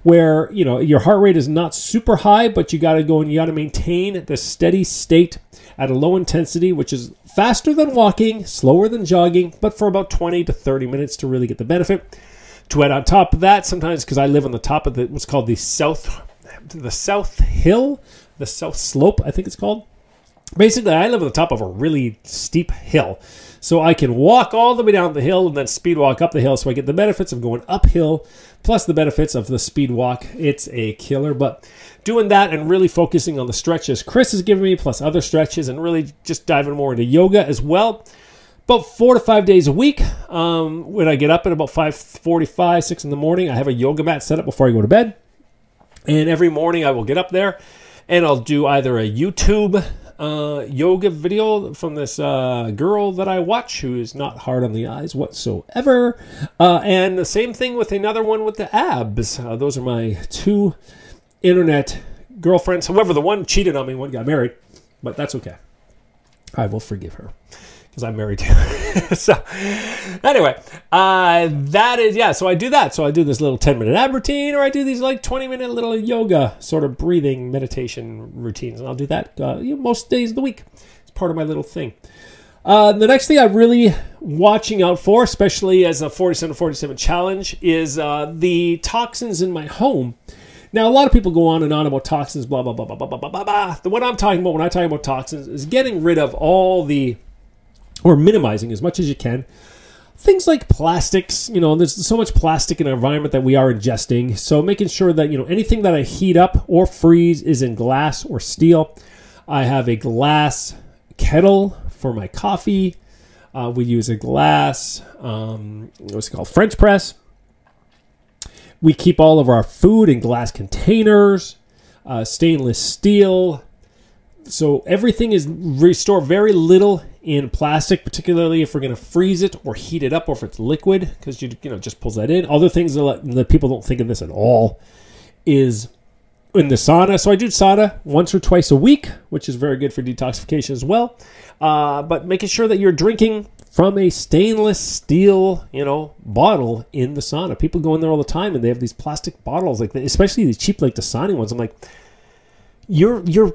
where, you know, your heart rate is not super high, but you got to go and you got to maintain the steady state at a low intensity, which is faster than walking, slower than jogging, but for about 20 to 30 minutes to really get the benefit. To add on top of that, sometimes, because I live on the top of what's called the South Slope, I think it's called. Basically, I live on the top of a really steep hill, so I can walk all the way down the hill and then speed walk up the hill, so I get the benefits of going uphill plus the benefits of the speed walk. It's a killer, but doing that and really focusing on the stretches Chris has given me, plus other stretches, and really just diving more into yoga as well. About 4 to 5 days a week, when I get up at about 5:45, 6 in the morning, I have a yoga mat set up before I go to bed, and every morning I will get up there and I'll do either a YouTube yoga video from this girl that I watch, who is not hard on the eyes whatsoever, and the same thing with another one with the abs. Those are my 2 internet girlfriends. However, the one cheated on me, one got married, but that's okay. I will forgive her because I'm married to her. So anyway, that is, yeah, so I do that. So I do this little 10-minute ab routine, or I do these like 20-minute little yoga sort of breathing meditation routines. And I'll do that most days of the week. It's part of my little thing. The next thing I'm really watching out for, especially as a 47-47 challenge, is the toxins in my home. Now, a lot of people go on and on about toxins, blah, blah, blah, blah, blah, blah, blah, blah. The one I'm talking about when I talk about toxins is getting rid of all the, or minimizing as much as you can, things like plastics. You know, there's so much plastic in our environment that we are ingesting. So making sure that, you know, anything that I heat up or freeze is in glass or steel. I have a glass kettle for my coffee. We use a glass, what's it called, French press. We keep all of our food in glass containers, stainless steel. So everything is restored, very little in plastic, particularly if we're going to freeze it or heat it up, or if it's liquid, because you know just pulls that in. Other things that people don't think of this at all is in the sauna. So I do sauna once or twice a week, which is very good for detoxification as well. But making sure that you're drinking from a stainless steel, you know, bottle in the sauna. People go in there all the time and they have these plastic bottles, like especially the cheap, like Dasani ones. I'm like, your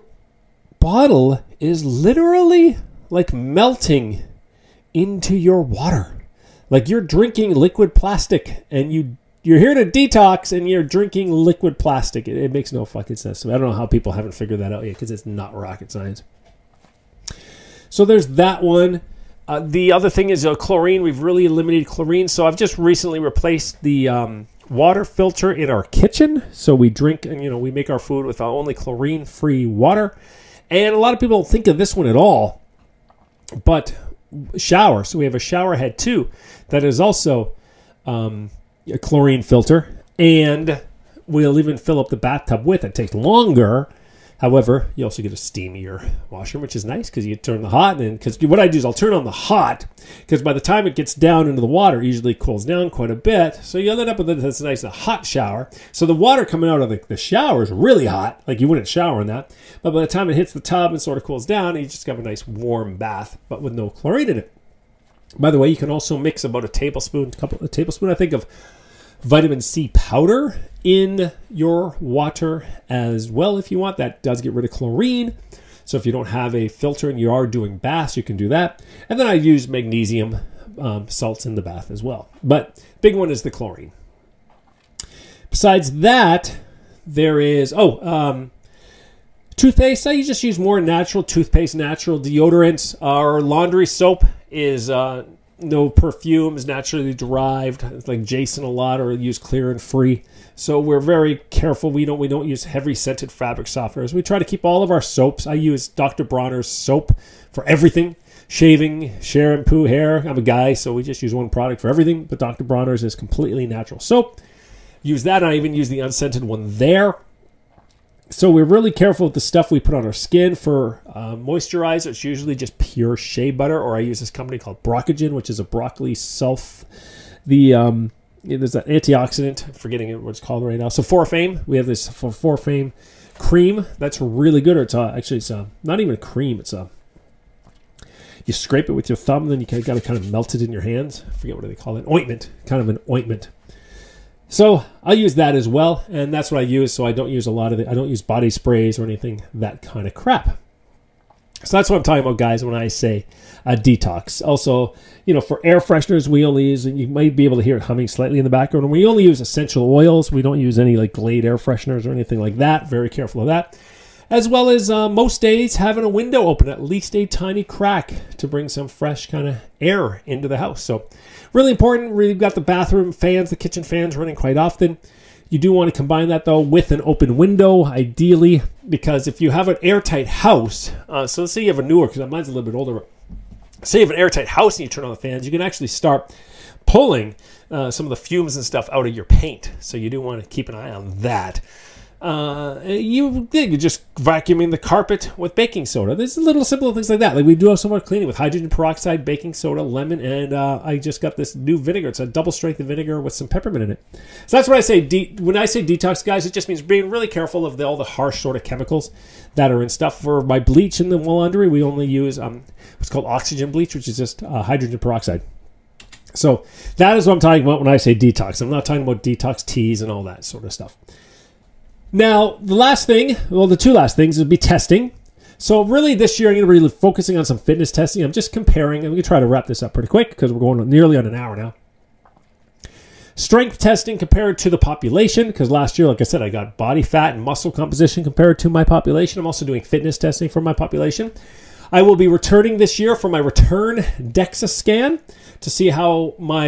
bottle is literally like melting into your water. Like you're drinking liquid plastic, and you're here to detox and you're drinking liquid plastic. It makes no fucking sense. So I don't know how people haven't figured that out yet, because it's not rocket science. So there's that one. The other thing is chlorine. We've really eliminated chlorine. So I've just recently replaced the water filter in our kitchen. So we drink, and you know, we make our food with our only chlorine-free water. And a lot of people don't think of this one at all, but shower. So we have a shower head too that is also a chlorine filter, and we'll even fill up the bathtub with it. It takes longer. However, you also get a steamier washer, which is nice, because you turn the hot, and because what I do is I'll turn on the hot, because by the time it gets down into the water, it usually cools down quite a bit. So you end up with this nice hot shower. So the water coming out of the shower is really hot, like you wouldn't shower in that. But by the time it hits the tub and sort of cools down, you just have a nice warm bath, but with no chlorine in it. By the way, you can also mix about a tablespoon, I think, of vitamin C powder in your water as well, if you want. That does get rid of chlorine. So if you don't have a filter and you are doing baths, you can do that. And then I use magnesium salts in the bath as well. But big one is the chlorine. Besides that, there is, toothpaste. I just use more natural toothpaste, natural deodorants. Our laundry soap is no perfumes, naturally derived. It's like Jason a lot, or use clear and free. So we're very careful. We don't use heavy scented fabric softeners. We try to keep all of our soaps. I use Dr. Bronner's soap for everything. Shaving, shampoo, hair. I'm a guy, so we just use one product for everything. But Dr. Bronner's is completely natural soap. Use that. I even use the unscented one there. So we're really careful with the stuff we put on our skin. For moisturizer, it's usually just pure shea butter, or I use this company called Brocogen, which is a broccoli sulf. There's an antioxidant. I'm forgetting what it's called right now. Sephora Fame. We have this Sephora Fame cream that's really good. Or it's not even a cream. It's a, you scrape it with your thumb, then you got to kind of melt it in your hands. I forget what they call it. Ointment. Kind of an ointment. So I use that as well, and that's what I use. So I don't use a lot of it. I don't use body sprays or anything, that kind of crap. So that's what I'm talking about, guys, when I say detox. Also, for air fresheners, we only use, and you might be able to hear it humming slightly in the background, we only use essential oils. We don't use any like Glade air fresheners or anything like that. Very careful of that. As well as most days having a window open, at least a tiny crack, to bring some fresh kind of air into the house. So really important. We've got the bathroom fans, the kitchen fans running quite often. You do want to combine that, though, with an open window, ideally, because if you have an airtight house, so let's say you have a newer, because mine's a little bit older, say you have an airtight house and you turn on the fans, you can actually start pulling some of the fumes and stuff out of your paint. So you do want to keep an eye on that. You're just vacuuming the carpet with baking soda. There's little simple things like that. Like we do have so much cleaning with hydrogen peroxide, baking soda, lemon, and I just got this new vinegar. It's a double strength vinegar with some peppermint in it. So that's what I say. When I say detox, guys, it just means being really careful of all the harsh sort of chemicals that are in stuff. For my bleach in the laundry, we only use what's called oxygen bleach, which is just hydrogen peroxide. So that is what I'm talking about when I say detox. I'm not talking about detox teas and all that sort of stuff. Now, the two last things would be testing. So really this year, I'm going to be focusing on some fitness testing. I'm just comparing, and we can try to wrap this up pretty quick because we're going nearly on an hour now. Strength testing compared to the population, because last year, like I said, I got body fat and muscle composition compared to my population. I'm also doing fitness testing for my population. I will be returning this year for my return DEXA scan to see how my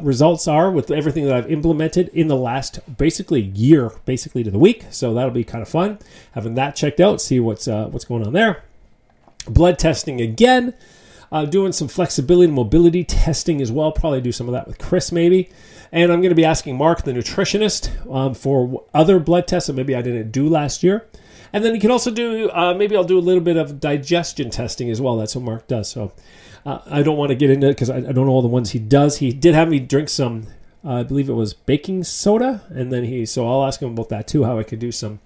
results are with everything that I've implemented in the last year to the week. So that'll be kind of fun having that checked out, see what's going on there. Blood testing again, doing some flexibility and mobility testing as well. Probably do some of that with Chris maybe. And I'm going to be asking Mark, the nutritionist, for other blood tests that maybe I didn't do last year. And then you can also do, maybe I'll do a little bit of digestion testing as well. That's what Mark does. So I don't want to get into it because I don't know all the ones he does. He did have me drink some, I believe it was baking soda. And then so I'll ask him about that too, how I could do some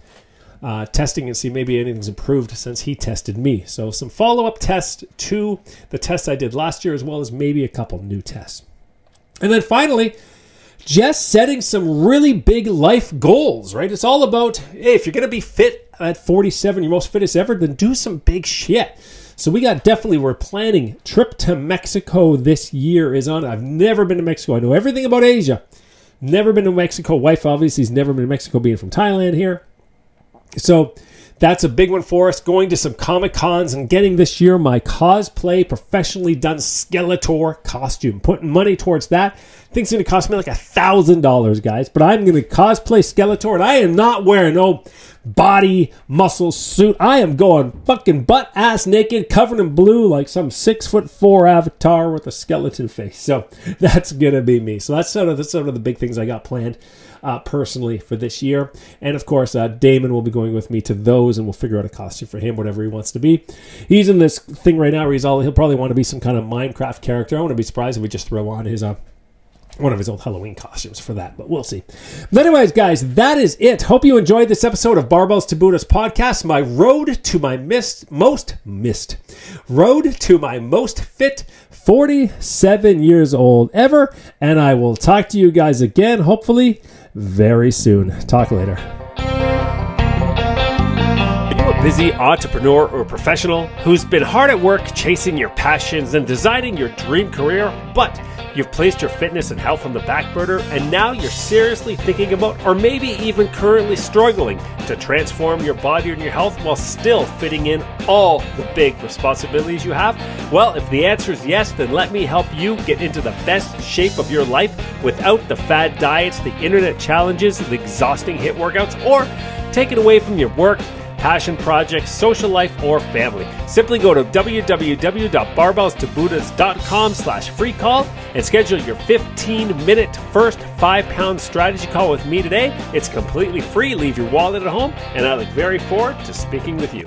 testing and see maybe anything's improved since he tested me. So some follow-up tests to the tests I did last year, as well as maybe a couple new tests. And then finally, just setting some really big life goals, right? It's all about, hey, if you're going to be fit at 47, your most fittest ever, then do some big shit. So we're planning trip to Mexico this year is on. I've never been to Mexico. I know everything about Asia. Never been to Mexico. Wife obviously has never been to Mexico, being from Thailand here. So that's a big one for us. Going to some Comic Cons and getting this year my cosplay, professionally done Skeletor costume. Putting money towards that. Thing's going to cost me like $1,000, guys. But I'm going to cosplay Skeletor, and I am not wearing no body muscle suit. I am going fucking butt ass naked, covered in blue, like some 6'4" avatar with a skeleton face. So that's going to be me. So that's sort of the big things I got planned. Personally for this year. And of course, Damon will be going with me to those, and we'll figure out a costume for him, whatever he wants to be. He's in this thing right now where he'll probably want to be some kind of Minecraft character. I wouldn't be surprised if we just throw on his one of his old Halloween costumes for that, but we'll see. But anyways, guys, that is it. Hope you enjoyed this episode of Barbells to Buddhas podcast, my road to my most fit 47 years old ever. And I will talk to you guys again, hopefully, very soon. Talk later. busy entrepreneur or professional who's been hard at work chasing your passions and designing your dream career, but you've placed your fitness and health on the back burner, and now you're seriously thinking about, or maybe even currently struggling to transform your body and your health while still fitting in all the big responsibilities you have? Well, if the answer is yes, then let me help you get into the best shape of your life without the fad diets, the internet challenges, the exhausting HIIT workouts, or take it away from your work, passion projects, social life, or family. Simply go to www.barbellstobuddhas.com/free call and schedule your 15-minute first 5-pound strategy call with me today. It's completely free. Leave your wallet at home, and I look very forward to speaking with you.